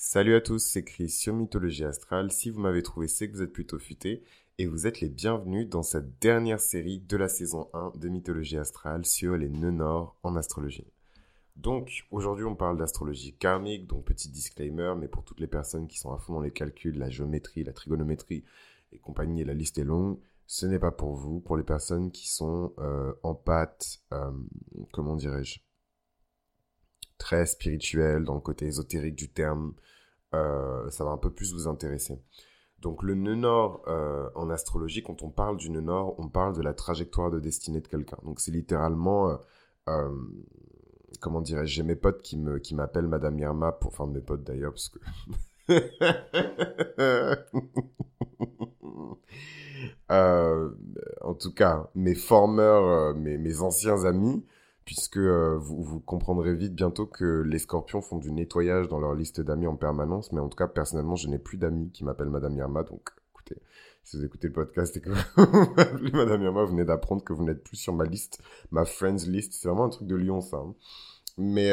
Salut à tous, c'est Chris sur Mythologie Astrale. Si vous m'avez trouvé, c'est que vous êtes plutôt futé et vous êtes les bienvenus dans cette dernière série de la saison 1 de Mythologie Astrale sur les nœuds nord en astrologie. Donc, aujourd'hui, on parle d'astrologie karmique, donc petit disclaimer, mais pour toutes les personnes qui sont à fond dans les calculs, la géométrie, la trigonométrie et compagnie, la liste est longue, ce n'est pas pour vous. Pour les personnes qui sont en pâte, très spirituel, dans le côté ésotérique du terme, ça va un peu plus vous intéresser. Donc le nœud nord en astrologie, quand on parle du nœud nord, on parle de la trajectoire de destinée de quelqu'un. Donc c'est littéralement, j'ai mes potes qui m'appellent Madame Irma, enfin mes potes d'ailleurs, parce que... en tout cas, mes formeurs, mes anciens amis, puisque vous comprendrez vite bientôt que les scorpions font du nettoyage dans leur liste d'amis en permanence, mais en tout cas, personnellement, je n'ai plus d'amis qui m'appellent Madame Irma, donc écoutez, si vous écoutez le podcast et que vous m'appelez Madame Irma, vous venez d'apprendre que vous n'êtes plus sur ma liste, ma friends list, c'est vraiment un truc de lion, ça. Hein. Mais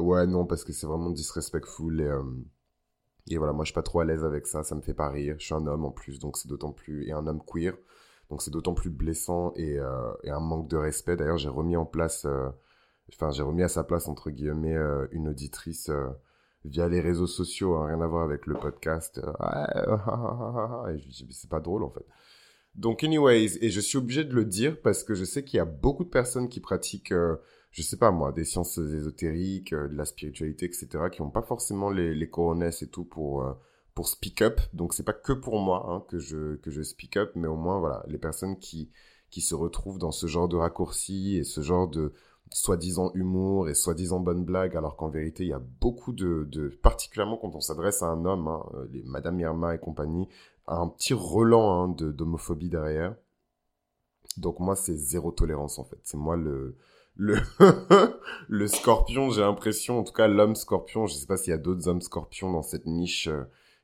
ouais, non, parce que c'est vraiment disrespectful, et voilà, moi, je suis pas trop à l'aise avec ça, ça me fait pas rire, je suis un homme en plus, donc c'est d'autant plus, et un homme queer, donc c'est d'autant plus blessant et un manque de respect. D'ailleurs, j'ai remis en place, j'ai remis à sa place, entre guillemets, une auditrice via les réseaux sociaux, hein, rien à voir avec le podcast. Et je lui dis, mais c'est pas drôle en fait. Donc anyways, et je suis obligé de le dire parce que je sais qu'il y a beaucoup de personnes qui pratiquent, des sciences ésotériques, de la spiritualité, etc., qui n'ont pas forcément les coronesses et tout pour speak up, donc c'est pas que pour moi hein, que je speak up, mais au moins voilà les personnes qui se retrouvent dans ce genre de raccourcis et ce genre de soi-disant humour et soi-disant bonne blague, alors qu'en vérité il y a beaucoup de particulièrement quand on s'adresse à un homme, hein, les Madame Irma et compagnie, un petit relent hein, d'homophobie derrière. Donc moi c'est zéro tolérance en fait, c'est moi le scorpion, j'ai l'impression, en tout cas l'homme scorpion, je sais pas s'il y a d'autres hommes scorpions dans cette niche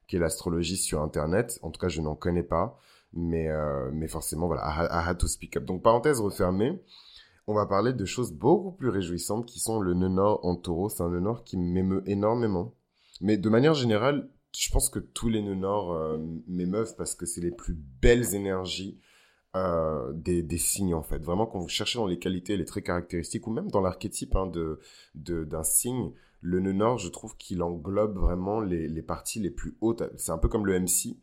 qui est l'astrologie sur Internet. En tout cas, je n'en connais pas. Mais forcément, voilà, I had to speak up. Donc, parenthèse refermée, on va parler de choses beaucoup plus réjouissantes qui sont le nœud nord en taureau. C'est un nœud nord qui m'émeut énormément. Mais de manière générale, je pense que tous les nœuds nord m'émeuvent parce que c'est les plus belles énergies des signes, en fait. Vraiment, quand vous cherchez dans les qualités, les traits caractéristiques ou même dans l'archétype hein, d'un signe, le nœud nord, je trouve qu'il englobe vraiment les parties les plus hautes. C'est un peu comme le MC.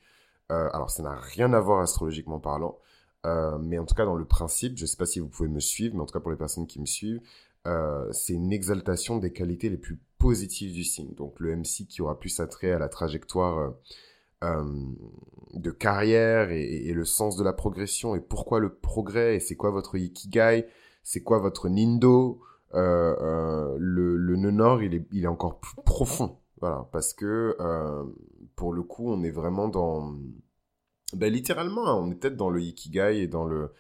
Alors, ça n'a rien à voir astrologiquement parlant. Mais en tout cas, dans le principe, je ne sais pas si vous pouvez me suivre, mais en tout cas pour les personnes qui me suivent, c'est une exaltation des qualités les plus positives du signe. Donc, le MC qui aura plus attrait à la trajectoire de carrière et le sens de la progression. Et pourquoi le progrès? Et c'est quoi votre Ikigai? C'est quoi votre Nindo? Le nœud nord, il est encore plus profond, voilà, parce que pour le coup, on est vraiment dans, littéralement, hein, on est peut-être dans le Ikigai et dans le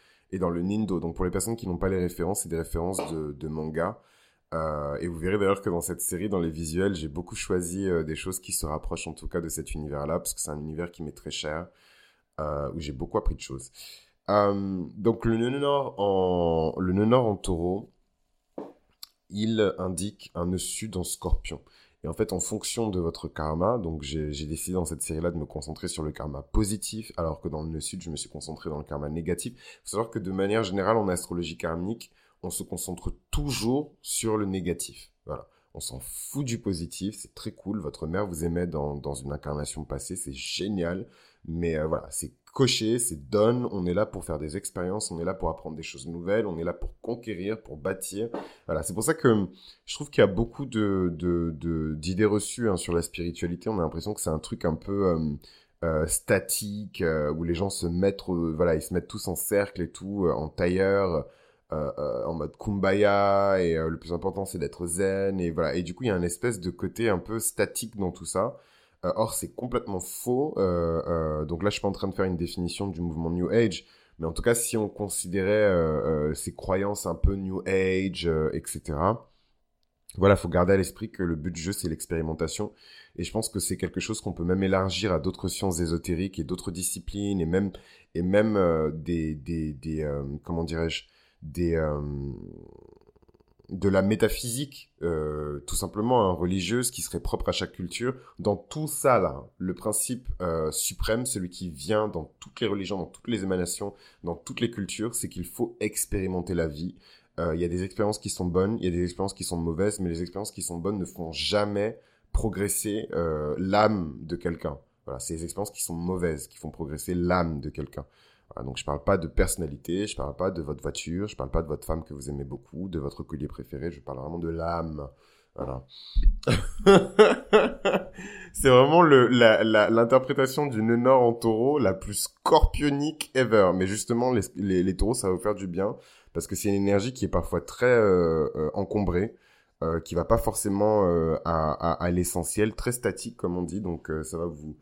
Nindo. Donc pour les personnes qui n'ont pas les références, c'est des références de manga. Et vous verrez d'ailleurs que dans cette série, dans les visuels, j'ai beaucoup choisi des choses qui se rapprochent en tout cas de cet univers-là, parce que c'est un univers qui m'est très cher, où j'ai beaucoup appris de choses. Donc le nœud nord en taureau. Il indique un nœud sud en scorpion. Et en fait, en fonction de votre karma, donc j'ai décidé dans cette série-là de me concentrer sur le karma positif, alors que dans le nœud sud, je me suis concentré dans le karma négatif. Il faut savoir que de manière générale, en astrologie karmique, on se concentre toujours sur le négatif. Voilà. On s'en fout du positif, c'est très cool. Votre mère vous aimait dans une incarnation passée, c'est génial. Mais voilà, c'est coché, c'est done. On est là pour faire des expériences, on est là pour apprendre des choses nouvelles, on est là pour conquérir, pour bâtir. Voilà, c'est pour ça que je trouve qu'il y a beaucoup d'idées reçues hein, sur la spiritualité. On a l'impression que c'est un truc un peu statique, où les gens se mettent, ils se mettent tous en cercle et tout, en tailleur, en mode kumbaya, et le plus important c'est d'être zen, et voilà. Et du coup il y a une espèce de côté un peu statique dans tout ça. Or, c'est complètement faux. Donc là, je suis pas en train de faire une définition du mouvement New Age. Mais en tout cas, si on considérait ces croyances un peu New Age, etc., voilà, faut garder à l'esprit que le but du jeu, c'est l'expérimentation. Et je pense que c'est quelque chose qu'on peut même élargir à d'autres sciences ésotériques et d'autres disciplines, et même des de la métaphysique, tout simplement, hein, religieuse, qui serait propre à chaque culture. Dans tout ça, là, le principe suprême, celui qui vient dans toutes les religions, dans toutes les émanations, dans toutes les cultures, c'est qu'il faut expérimenter la vie. Y a des expériences qui sont bonnes, il y a des expériences qui sont mauvaises, mais les expériences qui sont bonnes ne feront jamais progresser l'âme de quelqu'un. Voilà, c'est les expériences qui sont mauvaises, qui font progresser l'âme de quelqu'un. Voilà, donc je parle pas de personnalité, je parle pas de votre voiture, je parle pas de votre femme que vous aimez beaucoup, de votre collier préféré, je parle vraiment de l'âme. Voilà. C'est vraiment l'interprétation du nœud nord en taureau la plus scorpionique ever. Mais justement, les taureaux, ça va vous faire du bien, parce que c'est une énergie qui est parfois très encombrée, qui va pas forcément à l'essentiel, très statique comme on dit, donc ça va vous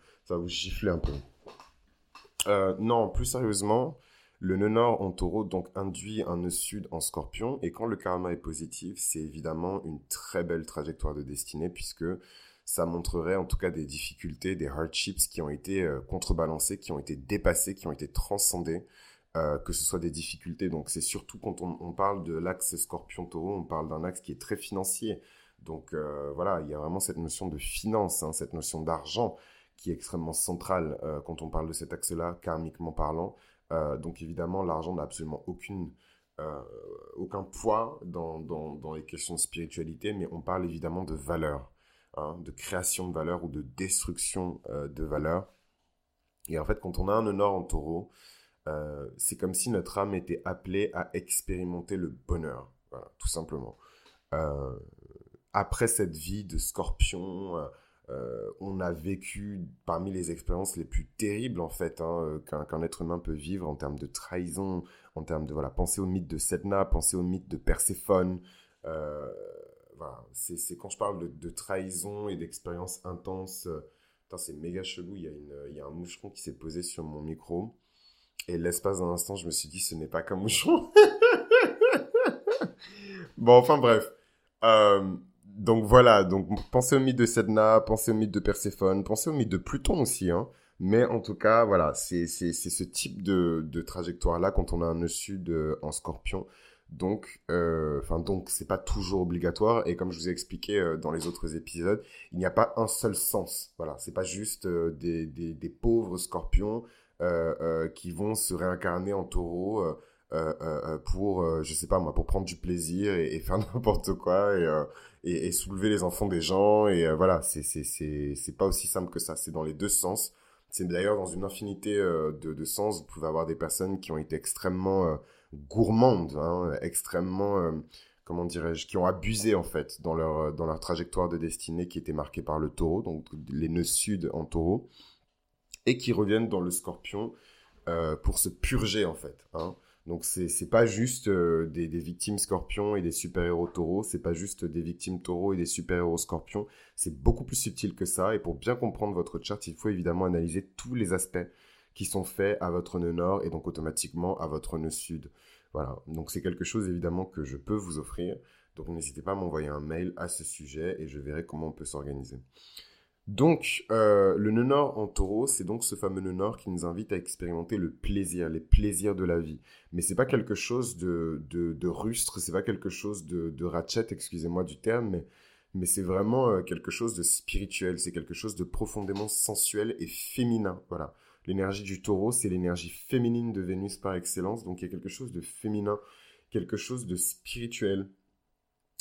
gifler un peu. Non, plus sérieusement, le nœud nord en taureau donc induit un nœud sud en scorpion, et quand le karma est positif, c'est évidemment une très belle trajectoire de destinée, puisque ça montrerait en tout cas des difficultés, des hardships qui ont été contrebalancés, qui ont été dépassés, qui ont été transcendés, que ce soit des difficultés. Donc c'est surtout quand on parle de l'axe scorpion-taureau, on parle d'un axe qui est très financier. Donc voilà, il y a vraiment cette notion de finance, hein, cette notion d'argent qui est extrêmement centrale quand on parle de cet axe-là, karmiquement parlant. Donc évidemment, l'argent n'a absolument aucun poids dans les questions de spiritualité, mais on parle évidemment de valeur, hein, de création de valeur ou de destruction de valeur. Et en fait, quand on a un nœud nord en taureau, c'est comme si notre âme était appelée à expérimenter le bonheur, voilà, tout simplement. Après cette vie de scorpion, on a vécu parmi les expériences les plus terribles, en fait, hein, qu'un être humain peut vivre en termes de trahison, en termes de... Voilà, pensez au mythe de Sedna, pensez au mythe de Perséphone. Voilà, c'est quand je parle de trahison et d'expériences intenses... Putain, c'est méga chelou, il y a un moucheron qui s'est posé sur mon micro... Et l'espace d'un instant, je me suis dit, ce n'est pas qu'un moucheron. Bon, enfin bref. Donc voilà, donc, pensez au mythe de Sedna, pensez au mythe de Perséphone, pensez au mythe de Pluton aussi. Hein. Mais en tout cas, voilà, c'est ce type de trajectoire-là quand on a un nœud sud en scorpion. Donc, c'est pas toujours obligatoire. Et comme je vous ai expliqué dans les autres épisodes, il n'y a pas un seul sens. Voilà, c'est pas juste des pauvres scorpions qui vont se réincarner en taureau pour je sais pas moi, pour prendre du plaisir et faire n'importe quoi et soulever les enfants des gens et voilà, c'est pas aussi simple que ça. C'est dans les deux sens, c'est d'ailleurs dans une infinité de sens. Vous pouvez avoir des personnes qui ont été extrêmement gourmandes, hein, extrêmement comment dirais-je, qui ont abusé en fait dans leur trajectoire de destinée qui était marquée par le taureau, donc les nœuds sud en taureau, et qui reviennent dans le scorpion pour se purger, en fait. Hein. Donc, c'est pas juste des victimes scorpions et des super-héros taureaux, c'est pas juste des victimes taureaux et des super-héros scorpions, c'est beaucoup plus subtil que ça, et pour bien comprendre votre charte, il faut évidemment analyser tous les aspects qui sont faits à votre nœud nord, et donc automatiquement à votre nœud sud. Voilà, donc c'est quelque chose, évidemment, que je peux vous offrir, donc n'hésitez pas à m'envoyer un mail à ce sujet, et je verrai comment on peut s'organiser. Donc, le nœud nord en taureau, c'est donc ce fameux nœud nord qui nous invite à expérimenter le plaisir, les plaisirs de la vie. Mais c'est pas quelque chose de rustre, c'est pas quelque chose de ratchet, excusez-moi du terme, mais c'est vraiment quelque chose de spirituel, c'est quelque chose de profondément sensuel et féminin, voilà. L'énergie du taureau, c'est l'énergie féminine de Vénus par excellence, donc il y a quelque chose de féminin, quelque chose de spirituel,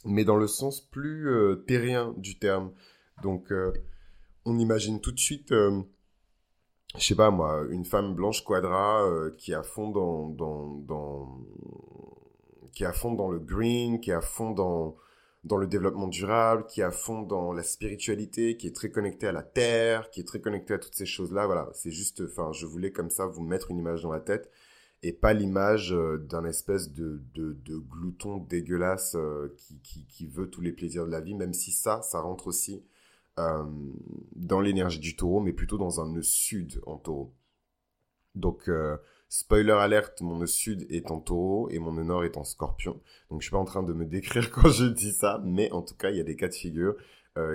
mais dans le sens plus terrien du terme. Donc... on imagine tout de suite, je sais pas moi, une femme blanche quadra qui est à fond qui est à fond dans le green, qui est à fond dans le développement durable, qui est à fond dans la spiritualité, qui est très connectée à la terre, qui est très connectée à toutes ces choses-là. Voilà, c'est juste, enfin, je voulais comme ça vous mettre une image dans la tête et pas l'image d'un espèce de glouton dégueulasse qui veut tous les plaisirs de la vie, même si ça rentre aussi dans l'énergie du taureau, mais plutôt dans un nœud sud en taureau. Donc, spoiler alerte, mon nœud sud est en taureau et mon nœud nord est en scorpion. Donc, je suis pas en train de me décrire quand je dis ça, mais en tout cas, il y a des cas de figure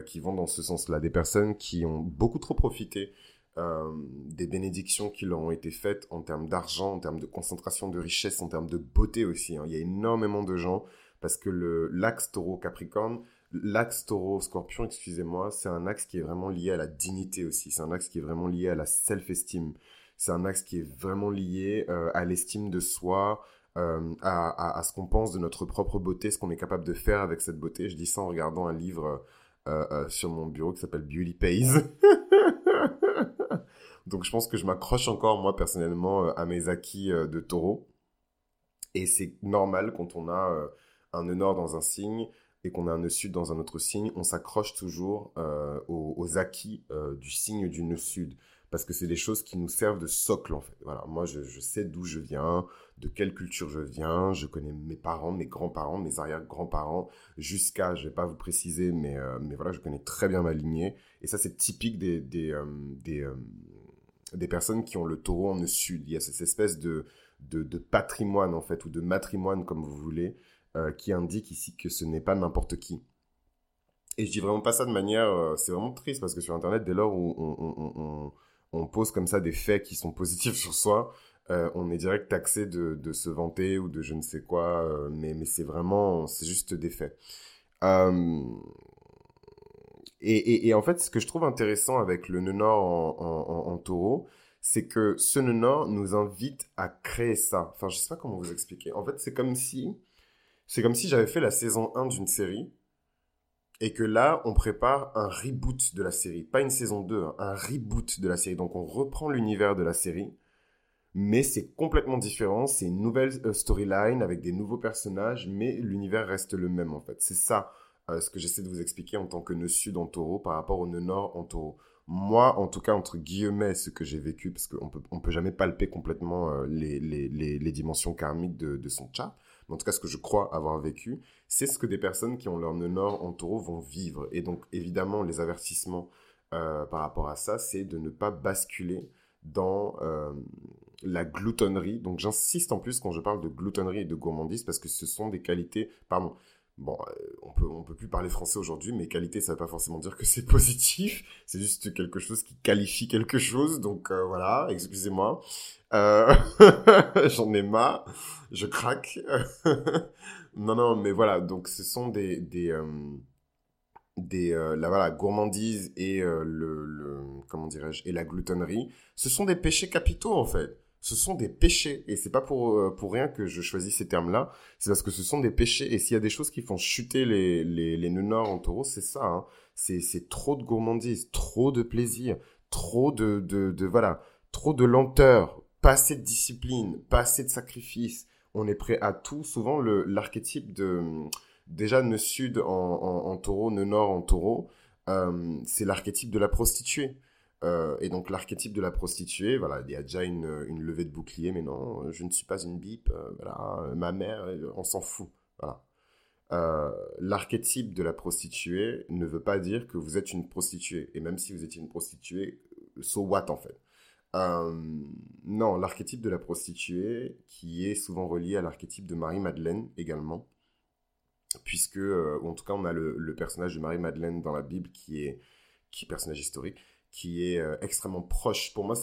qui vont dans ce sens-là. Des personnes qui ont beaucoup trop profité des bénédictions qui leur ont été faites en termes d'argent, en termes de concentration de richesse, en termes de beauté aussi, hein. Il y a énormément de gens... parce que l'axe Taureau-Capricorne, l'axe Taureau-Scorpion, excusez-moi, c'est un axe qui est vraiment lié à la dignité aussi, c'est un axe qui est vraiment lié à la self-esteem, c'est un axe qui est vraiment lié à l'estime de soi, à ce qu'on pense de notre propre beauté, ce qu'on est capable de faire avec cette beauté. Je dis ça en regardant un livre sur mon bureau qui s'appelle Beauty Pays. Donc je pense que je m'accroche encore, moi personnellement, à mes acquis de Taureau. Et c'est normal, quand on a un nœud nord dans un signe et qu'on a un nœud sud dans un autre signe, on s'accroche toujours aux acquis du signe du nœud sud. Parce que c'est des choses qui nous servent de socle, en fait. Voilà, moi, je sais d'où je viens, de quelle culture je viens. Je connais mes parents, mes grands-parents, mes arrière-grands-parents, jusqu'à, je ne vais pas vous préciser, mais voilà, je connais très bien ma lignée. Et ça, c'est typique des personnes qui ont le taureau en nœud sud. Il y a cette espèce de patrimoine, en fait, ou de matrimoine, comme vous voulez, qui indique ici que ce n'est pas n'importe qui. Et je dis vraiment pas ça de manière... c'est vraiment triste, parce que sur Internet, dès lors où on pose comme ça des faits qui sont positifs sur soi, on est direct taxé de se vanter ou de je ne sais quoi, mais c'est vraiment, c'est juste des faits. Et en fait, ce que je trouve intéressant avec le nœud nord en taureau, c'est que ce nœud nord nous invite à créer ça. Enfin, je ne sais pas comment vous expliquer. En fait, c'est comme si j'avais fait la saison 1 d'une série, et que là, on prépare un reboot de la série. Pas une saison 2, hein, un reboot de la série. Donc, on reprend l'univers de la série, mais c'est complètement différent. C'est une nouvelle storyline avec des nouveaux personnages, mais l'univers reste le même, en fait. C'est ça ce que j'essaie de vous expliquer en tant que nœud sud en taureau par rapport au nœud nord en taureau. Moi, en tout cas, entre guillemets, ce que j'ai vécu, parce qu'on peut jamais palper complètement les dimensions karmiques de son chart, en tout cas ce que je crois avoir vécu, c'est ce que des personnes qui ont leur nœud nord en taureau vont vivre. Et donc, évidemment, les avertissements par rapport à ça, c'est de ne pas basculer dans la gloutonnerie. Donc, j'insiste en plus quand je parle de gloutonnerie et de gourmandise, parce que ce sont des qualités... Pardon, bon, on peut plus parler français aujourd'hui, mais qualité, ça ne veut pas forcément dire que c'est positif. C'est juste quelque chose qui qualifie quelque chose. Donc, voilà, excusez-moi. J'en ai marre, je craque. Non, mais voilà, donc ce sont la gourmandise et comment dirais-je, et la gloutonnerie, ce sont des péchés capitaux, en fait. Ce sont des péchés, et c'est pas pour rien que je choisis ces termes-là, c'est parce que ce sont des péchés, et s'il y a des choses qui font chuter les nœuds nord en taureau, c'est ça, hein. C'est trop de gourmandise, trop de plaisir, trop trop de lenteur, pas assez de discipline, pas assez de sacrifice. On est prêt à tout. Souvent, l'archétype de... Déjà, nœud sud en taureau, nœud nord en taureau, c'est l'archétype de la prostituée. Et donc, l'archétype de la prostituée, voilà, il y a déjà une levée de bouclier, mais non, je ne suis pas une bip, voilà, ma mère, on s'en fout. Voilà. L'archétype de la prostituée ne veut pas dire que vous êtes une prostituée. Et même si vous étiez une prostituée, so what, en fait. Non, l'archétype de la prostituée, qui est souvent relié à l'archétype de Marie-Madeleine également, puisque, en tout cas, on a le personnage de Marie-Madeleine dans la Bible, qui est personnage historique, qui est extrêmement proche. Pour moi,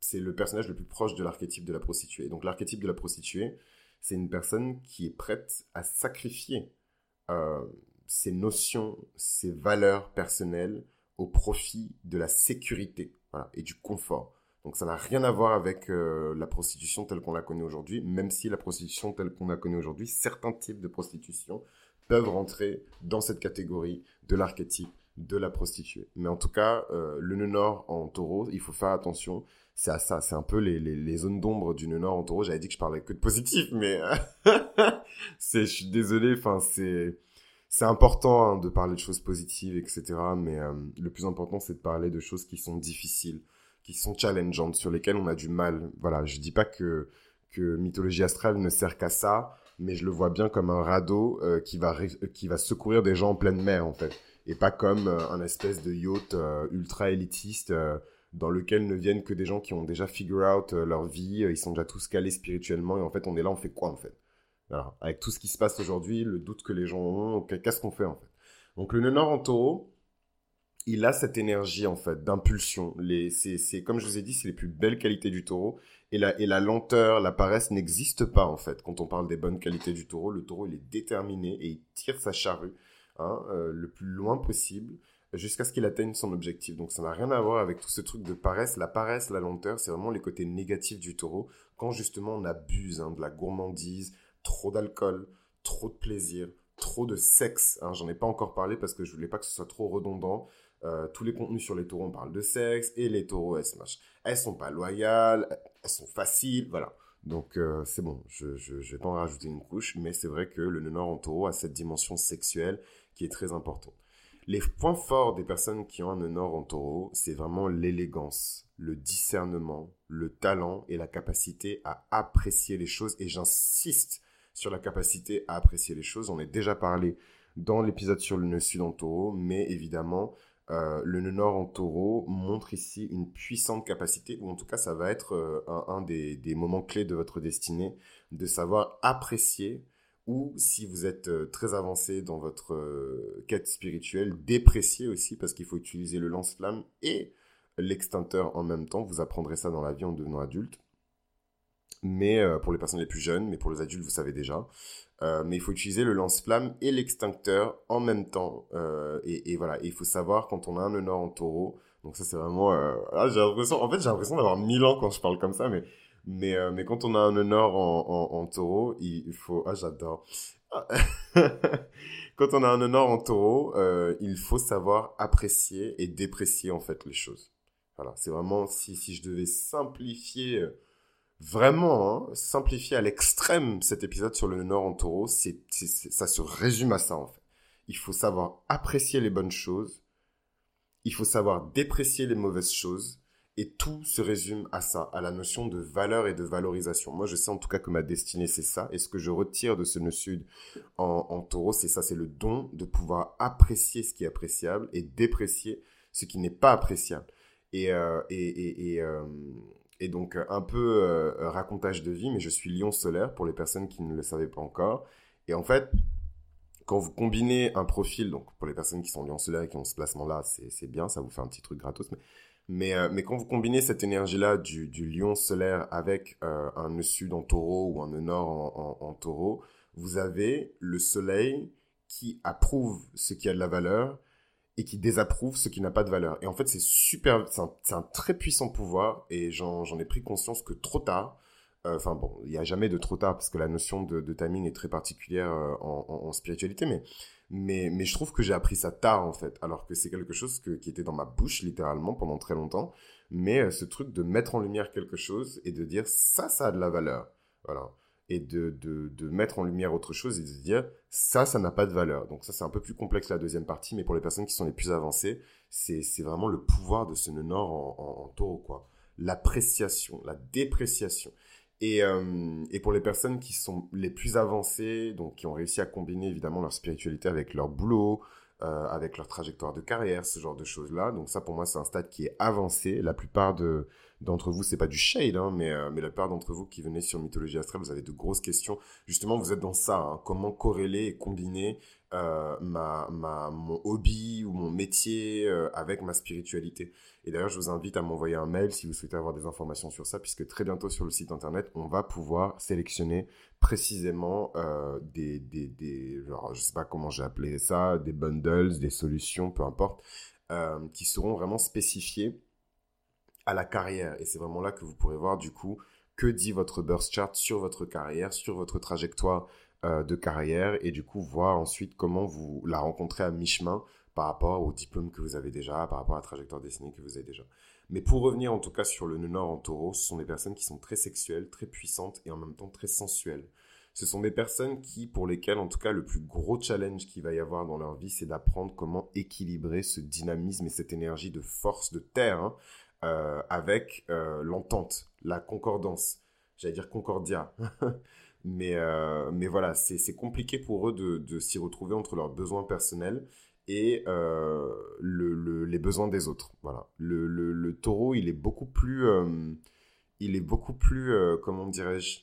c'est le personnage le plus proche de l'archétype de la prostituée. Donc, l'archétype de la prostituée, c'est une personne qui est prête à sacrifier ses notions, ses valeurs personnelles au profit de la sécurité, voilà, et du confort. Donc, ça n'a rien à voir avec la prostitution telle qu'on la connaît aujourd'hui, même si la prostitution telle qu'on la connaît aujourd'hui, certains types de prostitution peuvent rentrer dans cette catégorie de l'archétype de la prostituée. Mais en tout cas, le nœud nord en taureau, il faut faire attention, c'est à ça, c'est un peu les zones d'ombre du nœud nord en taureau. J'avais dit que je parlais que de positif, mais je suis désolé, enfin, c'est important, hein, de parler de choses positives, etc., mais le plus important, c'est de parler de choses qui sont difficiles, qui sont challengeantes, sur lesquelles on a du mal. Voilà, je dis pas que Mythologie Astrale ne sert qu'à ça, mais je le vois bien comme un radeau qui va secourir des gens en pleine mer, en fait, et pas comme un espèce de yacht ultra élitiste dans lequel ne viennent que des gens qui ont déjà figure out leur vie, ils sont déjà tous calés spirituellement, et en fait, on est là, on fait quoi, en fait? Alors, avec tout ce qui se passe aujourd'hui, le doute que les gens ont, qu'est-ce qu'on fait, en fait? Donc, le nœud nord en taureau, il a cette énergie, en fait, d'impulsion. C'est, comme je vous ai dit, c'est les plus belles qualités du taureau. Et la lenteur, la paresse n'existe pas, en fait. Quand on parle des bonnes qualités du taureau, le taureau, il est déterminé et il tire sa charrue le plus loin possible jusqu'à ce qu'il atteigne son objectif. Donc, ça n'a rien à voir avec tout ce truc de paresse. La paresse, la lenteur, c'est vraiment les côtés négatifs du taureau quand, justement, on abuse de la gourmandise, trop d'alcool, trop de plaisir, trop de sexe. J'en ai pas encore parlé parce que je voulais pas que ce soit trop redondant. Tous les contenus sur les taureaux, on parle de sexe, et les taureaux, elles sont pas loyales, elles sont faciles, voilà. Donc c'est bon, je vais pas en rajouter une couche, mais c'est vrai que le nœud nord en taureau a cette dimension sexuelle qui est très importante. Les points forts des personnes qui ont un nœud nord en taureau, c'est vraiment l'élégance, le discernement, le talent et la capacité à apprécier les choses, et j'insiste sur la capacité à apprécier les choses. On a déjà parlé dans l'épisode sur le nœud sud en taureau, mais évidemment... le nœud nord en taureau montre ici une puissante capacité, ou en tout cas ça va être un des moments clés de votre destinée, de savoir apprécier, ou si vous êtes très avancé dans votre quête spirituelle, déprécier aussi, parce qu'il faut utiliser le lance-flamme et l'extincteur en même temps. Vous apprendrez ça dans la vie en devenant adulte, mais pour les personnes les plus jeunes, mais pour les adultes vous savez déjà. Mais il faut utiliser le lance-flamme et l'extincteur en même temps. Et voilà, il faut savoir quand on a un nœud nord en taureau. Donc ça, c'est vraiment... j'ai l'impression d'avoir 1000 ans quand je parle comme ça. Mais quand on a un nœud nord en taureau, il faut... Quand on a un nœud nord en taureau, il faut savoir apprécier et déprécier, en fait, les choses. Voilà, c'est vraiment... Si je devais simplifier... Vraiment, simplifier à l'extrême cet épisode sur le nœud nord en taureau, ça se résume à ça, en fait. Il faut savoir apprécier les bonnes choses, il faut savoir déprécier les mauvaises choses, et tout se résume à ça, à la notion de valeur et de valorisation. Moi, je sais en tout cas que ma destinée, c'est ça, et ce que je retire de ce nœud sud en taureau, c'est ça, c'est le don de pouvoir apprécier ce qui est appréciable et déprécier ce qui n'est pas appréciable. Et donc, un peu racontage de vie, mais je suis lion solaire pour les personnes qui ne le savaient pas encore. Et en fait, quand vous combinez un profil, donc pour les personnes qui sont lion solaire et qui ont ce placement-là, c'est bien, ça vous fait un petit truc gratos. Mais quand vous combinez cette énergie-là du lion solaire avec un nœud sud en taureau ou un nœud nord en taureau, vous avez le soleil qui approuve ce qui a de la valeur et qui désapprouve ce qui n'a pas de valeur. Et en fait, c'est un très puissant pouvoir, et j'en ai pris conscience que trop tard, il n'y a jamais de trop tard, parce que la notion de timing est très particulière en spiritualité, mais je trouve que j'ai appris ça tard, en fait, alors que c'est quelque chose qui était dans ma bouche, littéralement, pendant très longtemps, mais ce truc de mettre en lumière quelque chose, et de dire, ça a de la valeur, voilà. Et de mettre en lumière autre chose et de se dire ça n'a pas de valeur. Donc ça, c'est un peu plus complexe la deuxième partie, mais pour les personnes qui sont les plus avancées, c'est vraiment le pouvoir de ce nœud nord en taureau, quoi. L'appréciation, la dépréciation. Et pour les personnes qui sont les plus avancées, donc qui ont réussi à combiner évidemment leur spiritualité avec leur boulot, avec leur trajectoire de carrière, ce genre de choses-là. Donc ça, pour moi, c'est un stade qui est avancé. La plupart d'entre vous, c'est pas du shade, mais la plupart d'entre vous qui venez sur Mythologie Astrale, vous avez de grosses questions. Justement, vous êtes dans ça. Comment corréler et combiner mon hobby ou mon métier avec ma spiritualité. Et d'ailleurs, je vous invite à m'envoyer un mail si vous souhaitez avoir des informations sur ça, puisque très bientôt sur le site internet, on va pouvoir sélectionner précisément je sais pas comment j'ai appelé ça, des bundles, des solutions, peu importe, qui seront vraiment spécifiées à la carrière. Et c'est vraiment là que vous pourrez voir du coup que dit votre birth chart sur votre carrière, sur votre trajectoire de carrière, et du coup voir ensuite comment vous la rencontrez à mi-chemin par rapport au diplôme que vous avez déjà, par rapport à la trajectoire dessinée que vous avez déjà. Mais pour revenir en tout cas sur le nœud nord en taureau, ce sont des personnes qui sont très sexuelles, très puissantes et en même temps très sensuelles. Ce sont des personnes pour lesquelles en tout cas le plus gros challenge qu'il va y avoir dans leur vie, c'est d'apprendre comment équilibrer ce dynamisme et cette énergie de force de terre avec l'entente, la concordance, j'allais dire concordia. Mais voilà, c'est compliqué pour eux de s'y retrouver entre leurs besoins personnels et les besoins des autres. Voilà, le taureau, il est beaucoup plus... comment dirais-je ?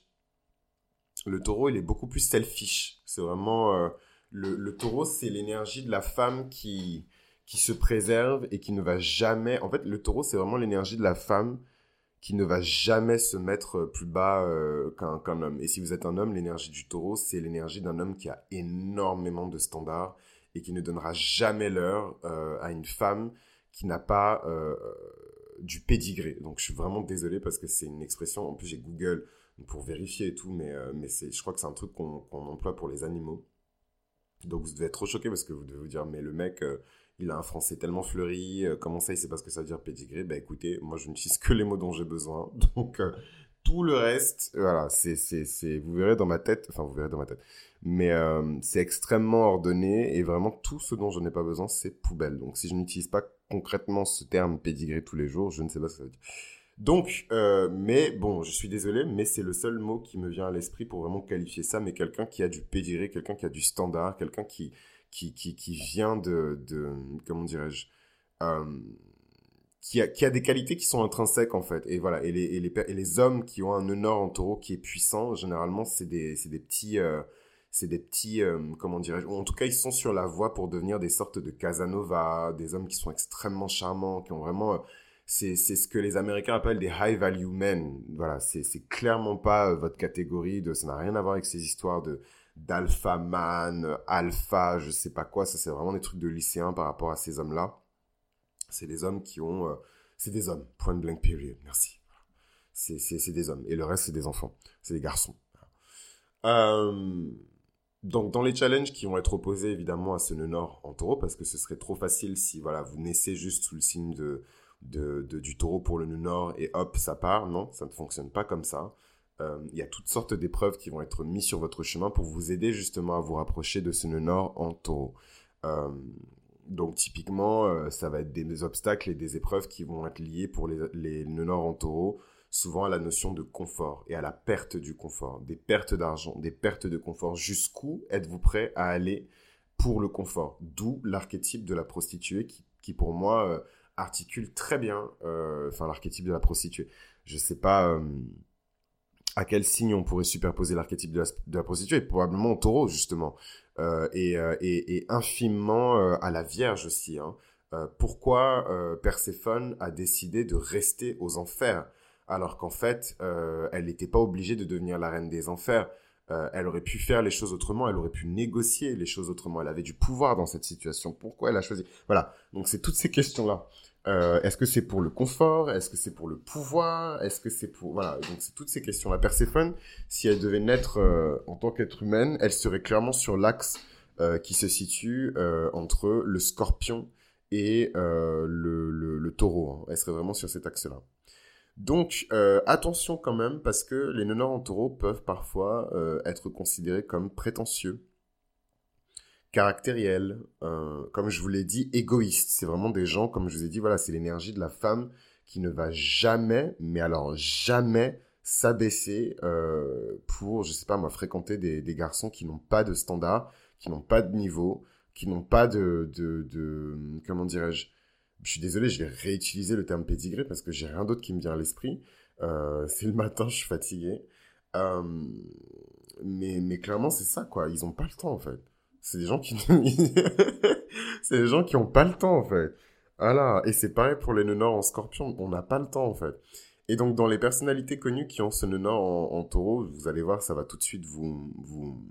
Le taureau, il est beaucoup plus selfish. C'est vraiment... le taureau, c'est l'énergie de la femme qui... qui se préserve et qui ne va jamais... En fait, le taureau, c'est vraiment l'énergie de la femme qui ne va jamais se mettre plus bas qu'un homme. Et si vous êtes un homme, l'énergie du taureau, c'est l'énergie d'un homme qui a énormément de standards et qui ne donnera jamais l'heure à une femme qui n'a pas du pédigré. Donc, je suis vraiment désolé parce que c'est une expression... En plus, j'ai Google pour vérifier et tout, mais c'est, je crois que c'est un truc qu'on emploie pour les animaux. Donc, vous devez être trop choqué parce que vous devez vous dire « Mais le mec... il a un français tellement fleuri, comment ça, il sait pas ce que ça veut dire pédigré ?» Bah écoutez, moi je n'utilise que les mots dont j'ai besoin, donc tout le reste, voilà, c'est, vous verrez dans ma tête, mais c'est extrêmement ordonné, et vraiment tout ce dont je n'ai pas besoin, c'est poubelle. Donc si je n'utilise pas concrètement ce terme pédigré tous les jours, je ne sais pas ce que ça veut dire. Donc, mais bon, je suis désolé, mais c'est le seul mot qui me vient à l'esprit pour vraiment qualifier ça, mais quelqu'un qui a du pédigré, quelqu'un qui a du standard, quelqu'un qui vient de comment dirais-je, qui a des qualités qui sont intrinsèques en fait, et voilà, et les hommes qui ont un nœud nord en taureau qui est puissant, généralement c'est des petits comment dirais-je, ou en tout cas ils sont sur la voie pour devenir des sortes de Casanova, des hommes qui sont extrêmement charmants, qui ont vraiment c'est ce que les Américains appellent des high value men. Voilà, c'est clairement pas votre catégorie de, ça n'a rien à voir avec ces histoires de d'alpha man, alpha, je sais pas quoi, ça c'est vraiment des trucs de lycéens par rapport à ces hommes-là. C'est des hommes qui ont... c'est des hommes, point blank period, merci. C'est des hommes, et le reste c'est des enfants, c'est des garçons. Donc dans les challenges qui vont être opposés évidemment à ce nœud nord en taureau, parce que ce serait trop facile si voilà, vous naissez juste sous le signe du taureau pour le nœud nord et hop, ça part, non, ça ne fonctionne pas comme ça. Il y a toutes sortes d'épreuves qui vont être mises sur votre chemin pour vous aider justement à vous rapprocher de ce nœud nord en taureau. Donc typiquement, ça va être des obstacles et des épreuves qui vont être liées pour les nœuds nord en taureau, souvent à la notion de confort et à la perte du confort, des pertes d'argent, des pertes de confort. Jusqu'où êtes-vous prêt à aller pour le confort ? D'où l'archétype de la prostituée qui pour moi articule très bien, l'archétype de la prostituée. Je sais pas... à quel signe on pourrait superposer l'archétype de la prostituée ? Probablement au taureau, justement. Et infiniment à la Vierge aussi. Hein. Pourquoi Perséphone a décidé de rester aux enfers ? Alors qu'en fait, elle n'était pas obligée de devenir la reine des enfers. Elle aurait pu faire les choses autrement, elle aurait pu négocier les choses autrement. Elle avait du pouvoir dans cette situation. Pourquoi elle a choisi ? Voilà, donc c'est toutes ces questions-là. Est-ce que c'est pour le confort ? Est-ce que c'est pour le pouvoir ? Est-ce que c'est pour... Voilà, donc c'est toutes ces questions. La Perséphone, si elle devait naître en tant qu'être humaine, elle serait clairement sur l'axe qui se situe entre le scorpion et le taureau. Hein. Elle serait vraiment sur cet axe-là. Donc, attention quand même, parce que les nœuds nord en taureau peuvent parfois être considérés comme prétentieux, caractériel, comme je vous l'ai dit, égoïste. C'est vraiment des gens, comme je vous ai dit, voilà, c'est l'énergie de la femme qui ne va jamais, mais alors jamais, s'abaisser pour, je sais pas moi, fréquenter des garçons qui n'ont pas de standard, qui n'ont pas de niveau, qui n'ont pas de comment dirais-je, je suis désolé, je vais réutiliser le terme pédigré parce que j'ai rien d'autre qui me vient à l'esprit. C'est le matin, je suis fatigué. Mais clairement, c'est ça, quoi. Ils n'ont pas le temps, en fait. C'est des gens qui n'ont pas le temps, en fait. Voilà. Et c'est pareil pour les nœuds nord en scorpion. On n'a pas le temps, en fait. Et donc, dans les personnalités connues qui ont ce nœud nord en taureau, vous allez voir, ça va tout de suite vous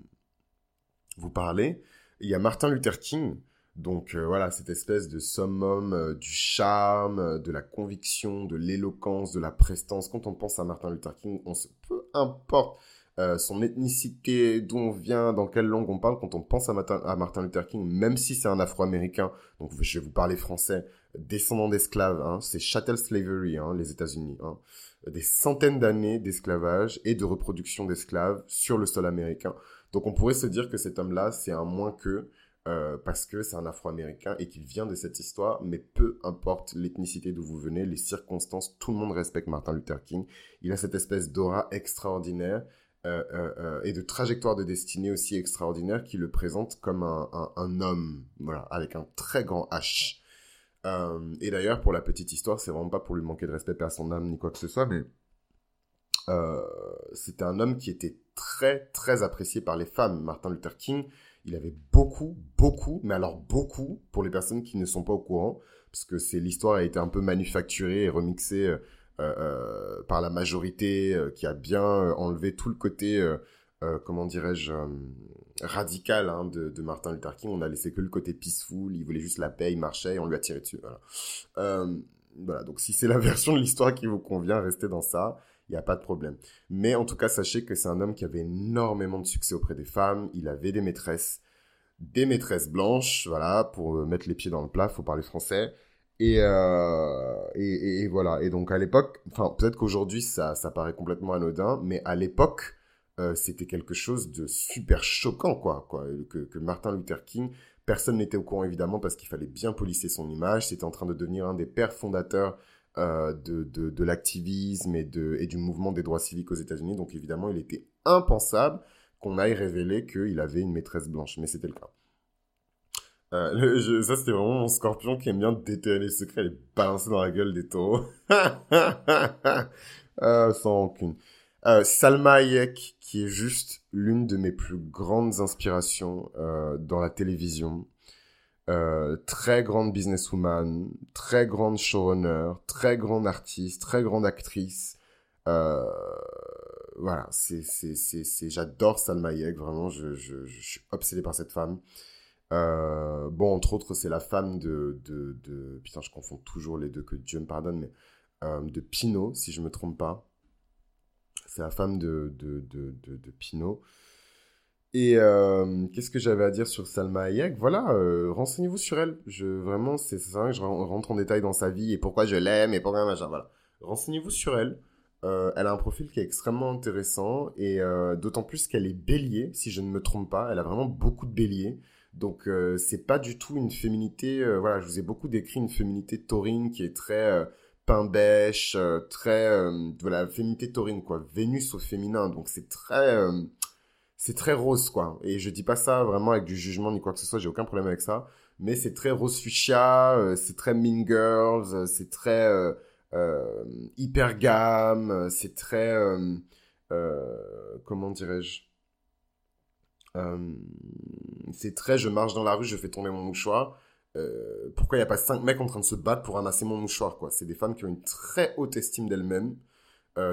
parler. Il y a Martin Luther King. Donc voilà, cette espèce de summum du charme, de la conviction, de l'éloquence, de la prestance. Quand on pense à Martin Luther King, peu importe son ethnicité, d'où on vient, dans quelle langue on parle, quand on pense à Martin Luther King, même si c'est un Afro-Américain, donc je vais vous parler français, descendant d'esclaves, hein, c'est chattel slavery, hein, les États-Unis, hein, des centaines d'années d'esclavage et de reproduction d'esclaves sur le sol américain. Donc on pourrait se dire que cet homme-là, c'est un moins que... parce que c'est un Afro-Américain et qu'il vient de cette histoire, mais peu importe l'ethnicité d'où vous venez, les circonstances, tout le monde respecte Martin Luther King. Il a cette espèce d'aura extraordinaire et de trajectoire de destinée aussi extraordinaire qui le présente comme un homme, voilà, avec un très grand H. Et d'ailleurs, pour la petite histoire, c'est vraiment pas pour lui manquer de respect à son âme ni quoi que ce soit, mais c'était un homme qui était très, très apprécié par les femmes, Martin Luther King. Il avait beaucoup, mais alors beaucoup, pour les personnes qui ne sont pas au courant, parce que l'histoire a été un peu manufacturée et remixée par la majorité qui a bien enlevé tout le côté, radical hein, de Martin Luther King. On a laissé que le côté peaceful, il voulait juste la paix, il marchait et on lui a tiré dessus. Voilà. Voilà, donc si c'est la version de l'histoire qui vous convient, restez dans ça, il n'y a pas de problème. Mais en tout cas, sachez que c'est un homme qui avait énormément de succès auprès des femmes, il avait des maîtresses blanches, voilà, pour mettre les pieds dans le plat, il faut parler français, et voilà. Et donc à l'époque, enfin peut-être qu'aujourd'hui ça paraît complètement anodin, mais à l'époque, c'était quelque chose de super choquant, quoi que Martin Luther King... Personne n'était au courant, évidemment, parce qu'il fallait bien polisser son image. C'était en train de devenir un des pères fondateurs de l'activisme et du mouvement des droits civiques aux États-Unis. Donc, évidemment, il était impensable qu'on aille révéler qu'il avait une maîtresse blanche. Mais c'était le cas. Ça, c'était vraiment mon scorpion qui aime bien déterrer les secrets et les balancer dans la gueule des taureaux. Sans rancune. Salma Hayek, qui est juste l'une de mes plus grandes inspirations dans la télévision. Très grande businesswoman, très grande showrunner, très grande artiste, très grande actrice. Voilà, j'adore Salma Hayek, vraiment, je suis obsédé par cette femme. Bon, entre autres, c'est la femme de... Putain, je confonds toujours les deux, que Dieu me pardonne, mais de Pinault, si je me trompe pas. C'est la femme de Pinault. Et qu'est-ce que j'avais à dire sur Salma Hayek ? Voilà, renseignez-vous sur elle. Vraiment, c'est vrai que je rentre en détail dans sa vie et pourquoi je l'aime et pourquoi machin. Voilà. Renseignez-vous sur elle. Elle a un profil qui est extrêmement intéressant et d'autant plus qu'elle est bélier, si je ne me trompe pas. Elle a vraiment beaucoup de bélier. Donc, c'est pas du tout une féminité... voilà, je vous ai beaucoup décrit une féminité taurine qui est très... pain-bêche, très... voilà, féminité taurine, quoi. Vénus au féminin, donc c'est très rose, quoi. Et je dis pas ça vraiment avec du jugement ni quoi que ce soit, j'ai aucun problème avec ça. Mais c'est très rose fuchsia, c'est très mean girls, c'est très hyper gamme, c'est très... comment dirais-je ? C'est très je marche dans la rue, je fais tomber mon mouchoir. Pourquoi il n'y a pas 5 mecs en train de se battre pour ramasser mon mouchoir, quoi. C'est des femmes qui ont une très haute estime d'elles-mêmes.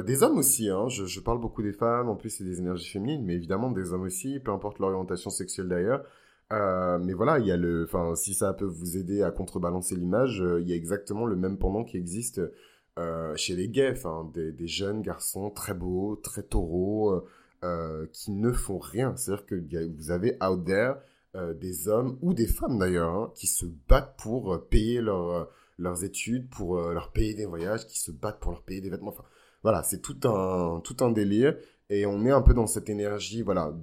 Des hommes aussi, hein. Je parle beaucoup des femmes, en plus c'est des énergies féminines, mais évidemment des hommes aussi, peu importe l'orientation sexuelle d'ailleurs. Mais voilà, il y a si ça peut vous aider à contrebalancer l'image, il y a exactement le même pendant qui existe chez les gays, des jeunes garçons très beaux, très taureaux, qui ne font rien. C'est-à-dire que vous avez out there des hommes ou des femmes d'ailleurs hein, qui se battent pour payer leurs études, pour leur payer des voyages, qui se battent pour leur payer des vêtements. Enfin, voilà, c'est tout un délire et on est un peu dans cette énergie voilà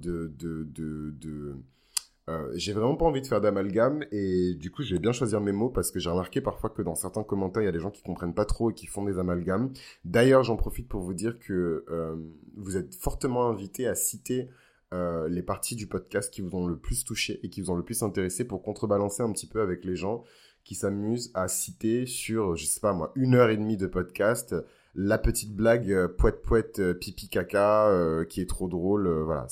j'ai vraiment pas envie de faire d'amalgame et du coup je vais bien choisir mes mots parce que j'ai remarqué parfois que dans certains commentaires il y a des gens qui comprennent pas trop et qui font des amalgames. D'ailleurs j'en profite pour vous dire que vous êtes fortement invités à citer les parties du podcast qui vous ont le plus touché et qui vous ont le plus intéressé pour contrebalancer un petit peu avec les gens qui s'amusent à citer sur, je sais pas moi, 1h30 de podcast, la petite blague poète pipi caca qui est trop drôle, voilà,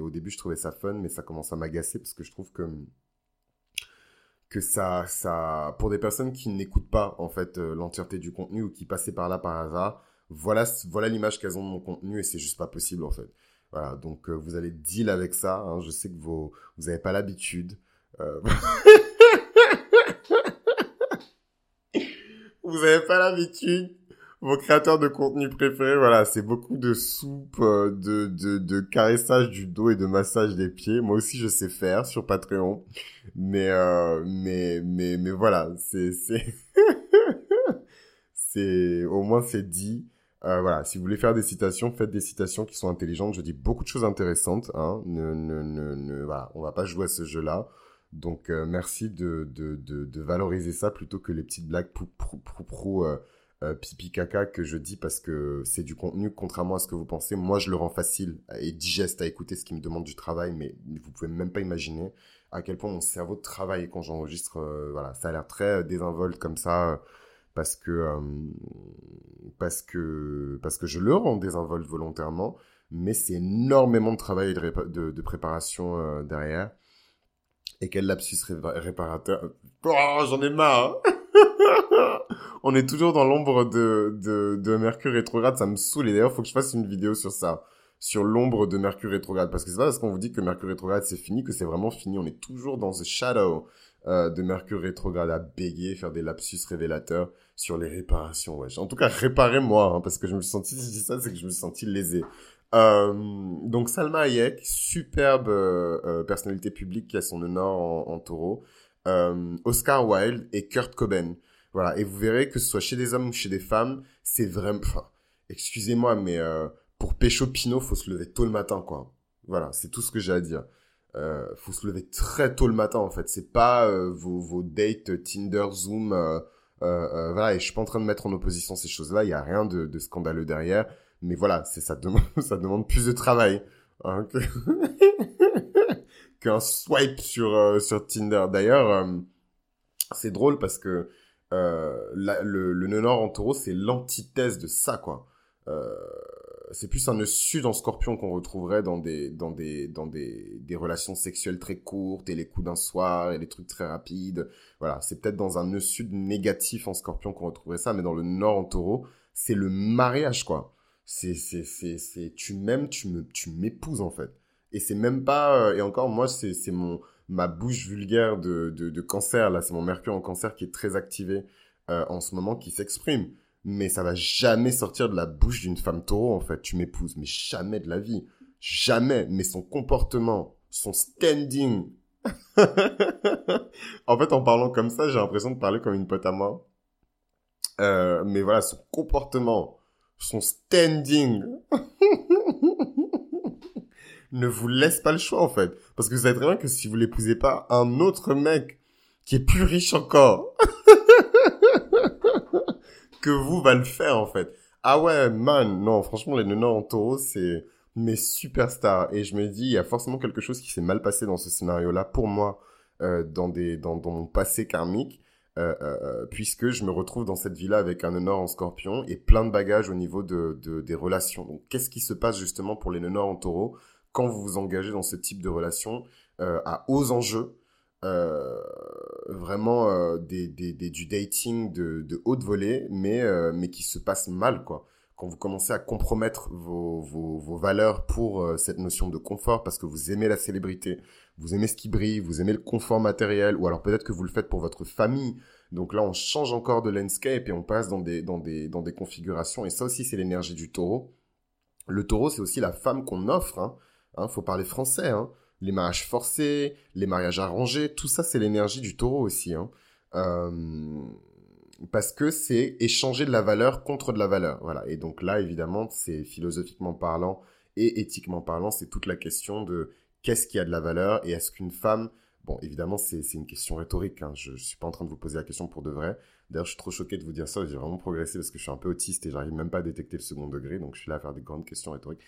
au début je trouvais ça fun mais ça commence à m'agacer parce que je trouve que ça pour des personnes qui n'écoutent pas en fait l'entièreté du contenu ou qui passaient par là par hasard, voilà l'image qu'elles ont de mon contenu et c'est juste pas possible en fait. Voilà, donc vous allez deal avec ça. Hein, je sais que vous n'avez pas l'habitude. Vous n'avez pas l'habitude. Vos créateurs de contenu préférés, voilà, c'est beaucoup de soupe, de caressage du dos et de massage des pieds. Moi aussi, je sais faire sur Patreon, mais voilà, c'est au moins c'est dit. Voilà, si vous voulez faire des citations, faites des citations qui sont intelligentes. Je dis beaucoup de choses intéressantes. Hein. Voilà, on va pas jouer à ce jeu-là. Donc, merci de valoriser ça plutôt que les petites blagues pipi caca que je dis parce que c'est du contenu. Contrairement à ce que vous pensez, moi, je le rends facile et digeste à écouter, ce qui me demande du travail. Mais vous pouvez même pas imaginer à quel point mon cerveau travaille quand j'enregistre. Voilà, ça a l'air très désinvolte comme ça. Parce que je le rends désinvolte volontairement, mais c'est énormément de travail et de préparation derrière. Et quel lapsus réparateur. Oh, j'en ai marre. On est toujours dans l'ombre de Mercure rétrograde, ça me saoule. Et d'ailleurs, faut que je fasse une vidéo sur ça, sur l'ombre de Mercure rétrograde. Parce que c'est pas parce qu'on vous dit que Mercure rétrograde, c'est fini, que c'est vraiment fini. On est toujours dans ce shadow de Mercure rétrograde à bégayer, faire des lapsus révélateurs sur les réparations. Wesh. En tout cas, réparez-moi, hein, parce que je me suis senti, si je dis ça, c'est que je me suis senti lésé. Donc Salma Hayek, superbe personnalité publique qui a son Nœud Nord en Taureau, Oscar Wilde et Kurt Cobain. Voilà, et vous verrez que ce soit chez des hommes ou chez des femmes, c'est vraiment... Enfin, excusez-moi, mais pour pécho Pinault, faut se lever tôt le matin, quoi. Voilà, c'est tout ce que j'ai à dire. Faut se lever très tôt le matin, en fait. C'est pas vos dates Tinder, Zoom... voilà, et je suis pas en train de mettre en opposition ces choses-là, il y a rien de scandaleux derrière. Mais voilà, ça demande plus de travail, hein, qu'un swipe sur Tinder. D'ailleurs, c'est drôle parce que le Nœud Nord en Taureau, c'est l'antithèse de ça, quoi. C'est plus un nœud sud en Scorpion qu'on retrouverait dans des relations sexuelles très courtes et les coups d'un soir et les trucs très rapides. Voilà, c'est peut-être dans un nœud sud négatif en Scorpion qu'on retrouverait ça, mais dans le Nord en Taureau, c'est le mariage, quoi. C'est tu m'aimes, tu m'épouses, en fait. Et c'est même pas, et encore, moi, c'est ma bouche vulgaire de Cancer, là, c'est mon Mercure en Cancer qui est très activé en ce moment, qui s'exprime. Mais ça va jamais sortir de la bouche d'une femme Taureau, en fait. Tu m'épouses, mais jamais de la vie. Jamais. Mais son comportement, son standing. En fait, en parlant comme ça, j'ai l'impression de parler comme une pote à moi. Mais voilà, son comportement, son standing ne vous laisse pas le choix, en fait. Parce que vous savez très bien que si vous l'épousez pas, un autre mec qui est plus riche encore... que vous va le faire, en fait. Ah ouais, man, non, franchement, les Nœuds Nord en Taureau, c'est mes superstars. Et je me dis, il y a forcément quelque chose qui s'est mal passé dans ce scénario-là, pour moi, dans mon passé karmique, puisque je me retrouve dans cette vie-là avec un Nœud Nord en Scorpion et plein de bagages au niveau des relations. Donc, qu'est-ce qui se passe, justement, pour les Nœuds Nord en Taureau quand vous vous engagez dans ce type de relation à hauts enjeux, vraiment du dating de haute volée, mais qui se passe mal, quoi. Quand vous commencez à compromettre vos valeurs pour cette notion de confort, parce que vous aimez la célébrité, vous aimez ce qui brille, vous aimez le confort matériel, ou alors peut-être que vous le faites pour votre famille. Donc là, on change encore de landscape et on passe dans des configurations. Et ça aussi, c'est l'énergie du Taureau. Le Taureau, c'est aussi la femme qu'on offre, hein. Hein, faut parler français, hein. Les mariages forcés, les mariages arrangés, tout ça, c'est l'énergie du Taureau aussi, hein. Parce que c'est échanger de la valeur contre de la valeur, voilà. Et donc là, évidemment, c'est philosophiquement parlant et éthiquement parlant, c'est toute la question de qu'est-ce qu'il y a de la valeur et est-ce qu'une femme... Bon, évidemment, c'est une question rhétorique, hein. Je suis pas en train de vous poser la question pour de vrai. D'ailleurs, je suis trop choqué de vous dire ça. J'ai vraiment progressé parce que je suis un peu autiste et j'arrive même pas à détecter le second degré. Donc, je suis là à faire des grandes questions rhétoriques.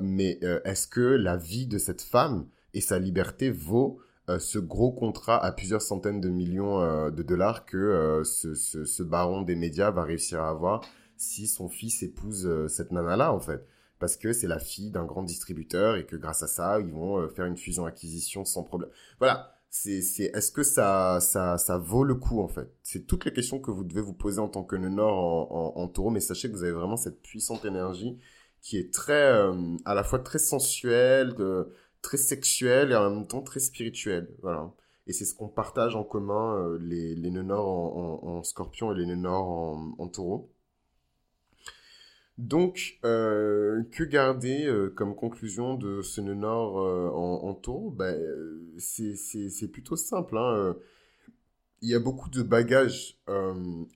Mais est-ce que la vie de cette femme et sa liberté vaut ce gros contrat à plusieurs centaines de millions de dollars que ce baron des médias va réussir à avoir si son fils épouse cette nana-là, en fait? Parce que c'est la fille d'un grand distributeur et que grâce à ça, ils vont faire une fusion-acquisition sans problème. Voilà, est-ce que ça vaut le coup, en fait? C'est toutes les questions que vous devez vous poser en tant que Nœud Nord en Taureau, mais sachez que vous avez vraiment cette puissante énergie qui est très, à la fois très sensuelle, très sexuelle et en même temps très spirituelle. Voilà. Et c'est ce qu'on partage en commun, les Nœuds Nord en Scorpion et les Nœuds Nord en Taureau. Donc, que garder comme conclusion de ce Nœud Nord en Taureau? C'est plutôt simple, hein. Il y a beaucoup de bagages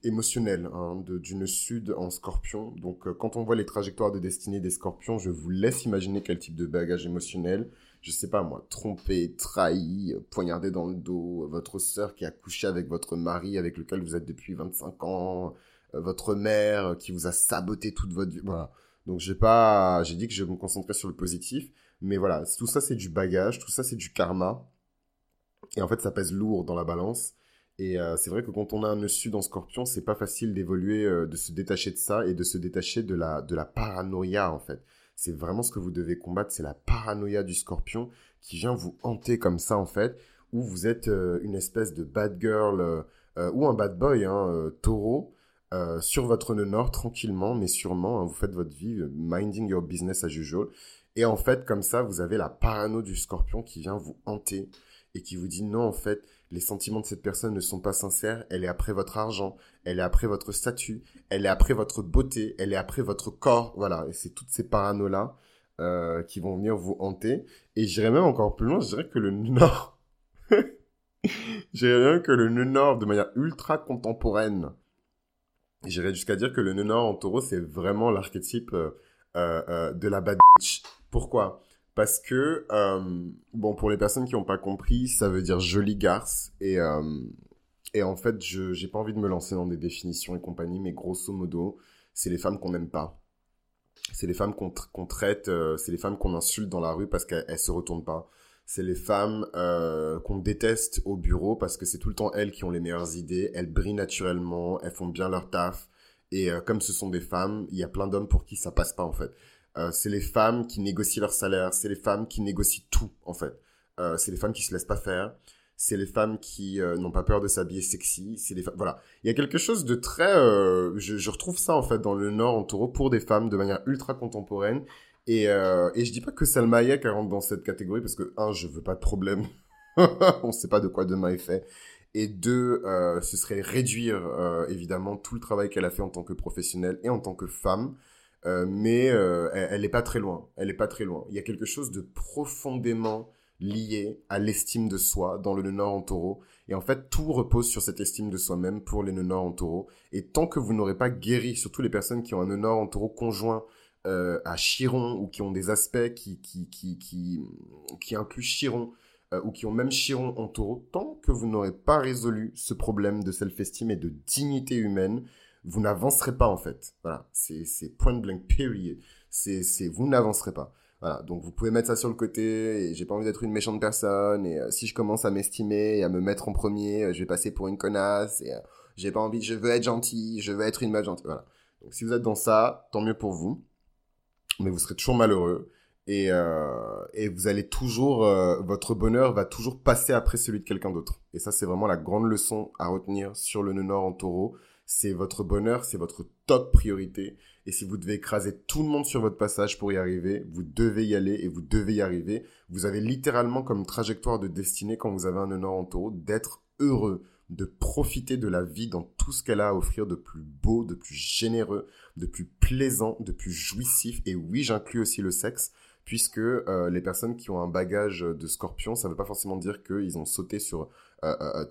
émotionnels, hein, du Nœud Sud en Scorpion. Donc, quand on voit les trajectoires de destinée des Scorpions, je vous laisse imaginer quel type de bagage émotionnel. Je sais pas, moi, trompé, trahi, poignardé dans le dos, votre sœur qui a couché avec votre mari avec lequel vous êtes depuis 25 ans... votre mère qui vous a saboté toute votre vie, voilà. Donc j'ai dit que je me concentrais sur le positif, mais voilà, tout ça c'est du bagage, tout ça c'est du karma, et en fait ça pèse lourd dans la balance, et c'est vrai que quand on a un nœud sud en Scorpion, c'est pas facile d'évoluer, de se détacher de ça, et de se détacher de la paranoïa, en fait. C'est vraiment ce que vous devez combattre, c'est la paranoïa du Scorpion qui vient vous hanter comme ça, en fait, où vous êtes une espèce de bad girl ou un bad boy, taureau, sur votre nœud nord, tranquillement, mais sûrement, vous faites votre vie, minding your business as usual. Et en fait, comme ça, vous avez la parano du scorpion qui vient vous hanter et qui vous dit « Non, en fait, les sentiments de cette personne ne sont pas sincères. Elle est après votre argent, elle est après votre statut, elle est après votre beauté, elle est après votre corps. » Voilà, et c'est toutes ces paranos-là qui vont venir vous hanter. Et j'irais même encore plus loin, je dirais que le Nord... j'irais même que le Nœud Nord, de manière ultra contemporaine, j'irais jusqu'à dire que le Nœud Nord en taureau, c'est vraiment l'archétype de la bad bitch. Pourquoi ? Parce que, bon, pour les personnes qui n'ont pas compris, ça veut dire jolie garce. Et en fait, j'ai pas envie de me lancer dans des définitions et compagnie, mais grosso modo, c'est les femmes qu'on n'aime pas. C'est les femmes qu'on traite, c'est les femmes qu'on insulte dans la rue parce qu'elles ne se retournent pas. C'est les femmes qu'on déteste au bureau parce que c'est tout le temps elles qui ont les meilleures idées, elles brillent naturellement, elles font bien leur taf. Et comme ce sont des femmes, il y a plein d'hommes pour qui ça passe pas, en fait. C'est les femmes qui négocient leur salaire, c'est les femmes qui négocient tout, en fait. C'est les femmes qui se laissent pas faire, c'est les femmes qui n'ont pas peur de s'habiller sexy, c'est les femmes... Voilà. Il y a quelque chose de très... je retrouve ça, en fait, dans le Nord, en taureau, pour des femmes, de manière ultra contemporaine. Et je dis pas que Salma Hayek rentre dans cette catégorie parce que, un, je veux pas de problème. On sait pas de quoi demain est fait. Et deux, ce serait réduire, évidemment, tout le travail qu'elle a fait en tant que professionnelle et en tant que femme. Mais elle est pas très loin. Elle est pas très loin. Il y a quelque chose de profondément lié à l'estime de soi dans le nœud nord en taureau. Et en fait, tout repose sur cette estime de soi-même pour les nœuds nord en taureau. Et tant que vous n'aurez pas guéri, surtout les personnes qui ont un nœud nord en taureau conjoint, à Chiron, ou qui ont des aspects qui incluent Chiron, ou qui ont même Chiron en taureau, tant que vous n'aurez pas résolu ce problème de self-esteem et de dignité humaine, vous n'avancerez pas, en fait. Voilà, c'est point blank, period. Vous n'avancerez pas. Voilà, donc vous pouvez mettre ça sur le côté, et j'ai pas envie d'être une méchante personne, et si je commence à m'estimer et à me mettre en premier, je vais passer pour une connasse, et j'ai pas envie, je veux être gentil, je veux être une meuf gentille, voilà. Donc si vous êtes dans ça, tant mieux pour vous. Mais vous serez toujours malheureux et vous allez toujours, votre bonheur va toujours passer après celui de quelqu'un d'autre. Et ça, c'est vraiment la grande leçon à retenir sur le nœud nord en taureau. C'est votre bonheur, c'est votre top priorité. Et si vous devez écraser tout le monde sur votre passage pour y arriver, vous devez y aller et vous devez y arriver. Vous avez littéralement comme trajectoire de destinée, quand vous avez un nœud nord en taureau, d'être heureux, de profiter de la vie dans tout ce qu'elle a à offrir de plus beau, de plus généreux, de plus plaisant, de plus jouissif. Et oui, j'inclus aussi le sexe, puisque les personnes qui ont un bagage de scorpion, ça ne veut pas forcément dire qu'ils ont sauté sur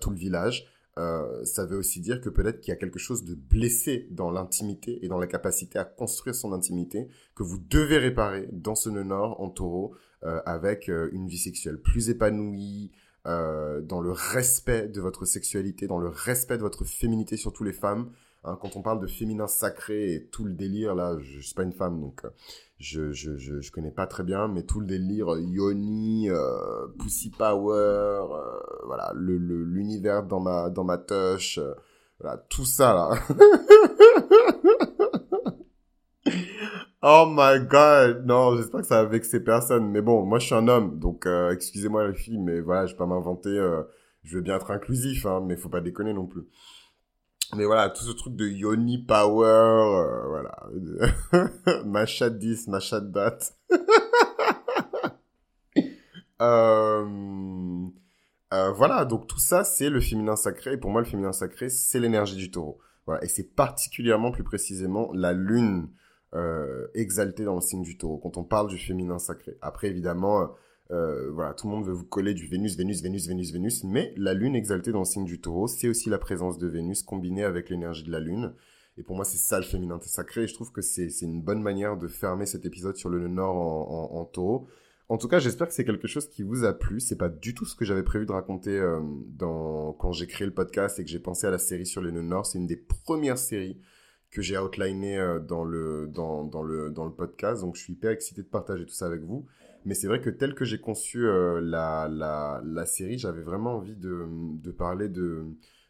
tout le village. Ça veut aussi dire que peut-être qu'il y a quelque chose de blessé dans l'intimité et dans la capacité à construire son intimité que vous devez réparer dans ce nœud nord en taureau avec une vie sexuelle plus épanouie, dans le respect de votre sexualité, dans le respect de votre féminité, surtout les femmes. Hein, quand on parle de féminin sacré et tout le délire, là, je suis pas une femme, donc je connais pas très bien, mais tout le délire yoni, pussy power, voilà, l'univers dans ma touche, voilà, tout ça là. Oh my god, non, j'espère que ça va vexer personne, mais bon, moi je suis un homme, donc excusez-moi les filles, mais voilà, je vais pas m'inventer, je veux bien être inclusif, hein, mais faut pas déconner non plus. Mais voilà, tout ce truc de yoni power, voilà, machat 10, machat date. Voilà, donc tout ça, c'est le féminin sacré, et pour moi le féminin sacré, c'est l'énergie du taureau. Voilà, et c'est particulièrement, plus précisément, la lune. Exalté dans le signe du taureau quand on parle du féminin sacré. Après, évidemment, voilà, tout le monde veut vous coller du Vénus, mais la lune exaltée dans le signe du taureau, c'est aussi la présence de Vénus combinée avec l'énergie de la lune, et pour moi c'est ça le féminin sacré, et je trouve que c'est une bonne manière de fermer cet épisode sur le nord en taureau. En tout cas, j'espère que c'est quelque chose qui vous a plu. C'est pas du tout ce que j'avais prévu de raconter quand j'ai créé le podcast et que j'ai pensé à la série sur le nord. C'est une des premières séries que j'ai outliné dans le podcast, donc je suis hyper excité de partager tout ça avec vous. Mais c'est vrai que tel que j'ai conçu la série, j'avais vraiment envie de parler de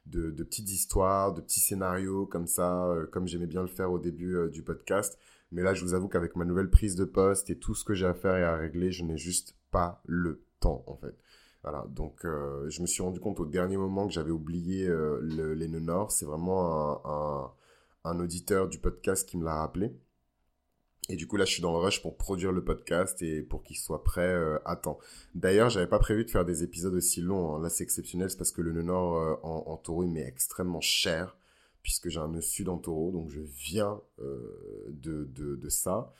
petites histoires, de petits scénarios comme ça, comme j'aimais bien le faire au début du podcast. Mais là, je vous avoue qu'avec ma nouvelle prise de poste et tout ce que j'ai à faire et à régler, je n'ai juste pas le temps en fait. Voilà, donc je me suis rendu compte au dernier moment que j'avais oublié les Nœuds Nord. C'est vraiment un auditeur du podcast qui me l'a rappelé. Et du coup, là, je suis dans le rush pour produire le podcast et pour qu'il soit prêt à temps. D'ailleurs, j'avais pas prévu de faire des épisodes aussi longs, hein. Là, c'est exceptionnel, c'est parce que le Nœud Nord en Taureau, il m'est extrêmement cher, puisque j'ai un Nœud Sud en Taureau, donc je viens de ça.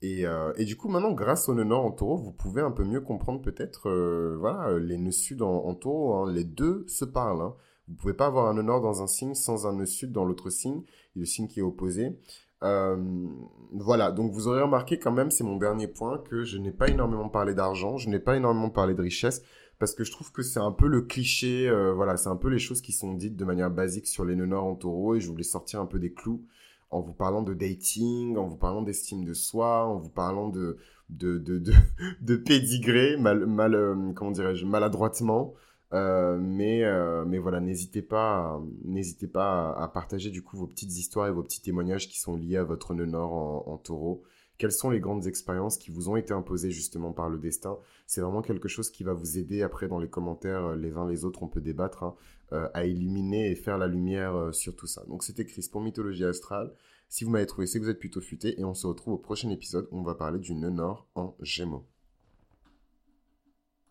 Et du coup, maintenant, grâce au Nœud Nord en Taureau, vous pouvez un peu mieux comprendre peut-être voilà, les Nœuds Sud en Taureau. Hein. Les deux se parlent. Hein. Vous ne pouvez pas avoir un Nœud Nord dans un signe sans un Nœud Sud dans l'autre signe, le signe qui est opposé. Voilà, donc vous aurez remarqué quand même, c'est mon dernier point, que je n'ai pas énormément parlé d'argent, je n'ai pas énormément parlé de richesse, parce que je trouve que c'est un peu le cliché, voilà, c'est un peu les choses qui sont dites de manière basique sur les Nœuds Nord en Taureau, et je voulais sortir un peu des clous. En vous parlant de dating, en vous parlant d'estime de soi, en vous parlant de pédigré, comment dirais-je, maladroitement. Mais voilà, n'hésitez pas à partager du coup vos petites histoires et vos petits témoignages qui sont liés à votre Nœud Nord en Taureau. Quelles sont les grandes expériences qui vous ont été imposées justement par le destin? C'est vraiment quelque chose qui va vous aider après dans les commentaires, les uns les autres, on peut débattre, hein, à illuminer et faire la lumière sur tout ça. Donc c'était Chris pour Mythologie Astrale. Si vous m'avez trouvé, c'est que vous êtes plutôt futé et on se retrouve au prochain épisode où on va parler du Nœud Nord en Gémeaux.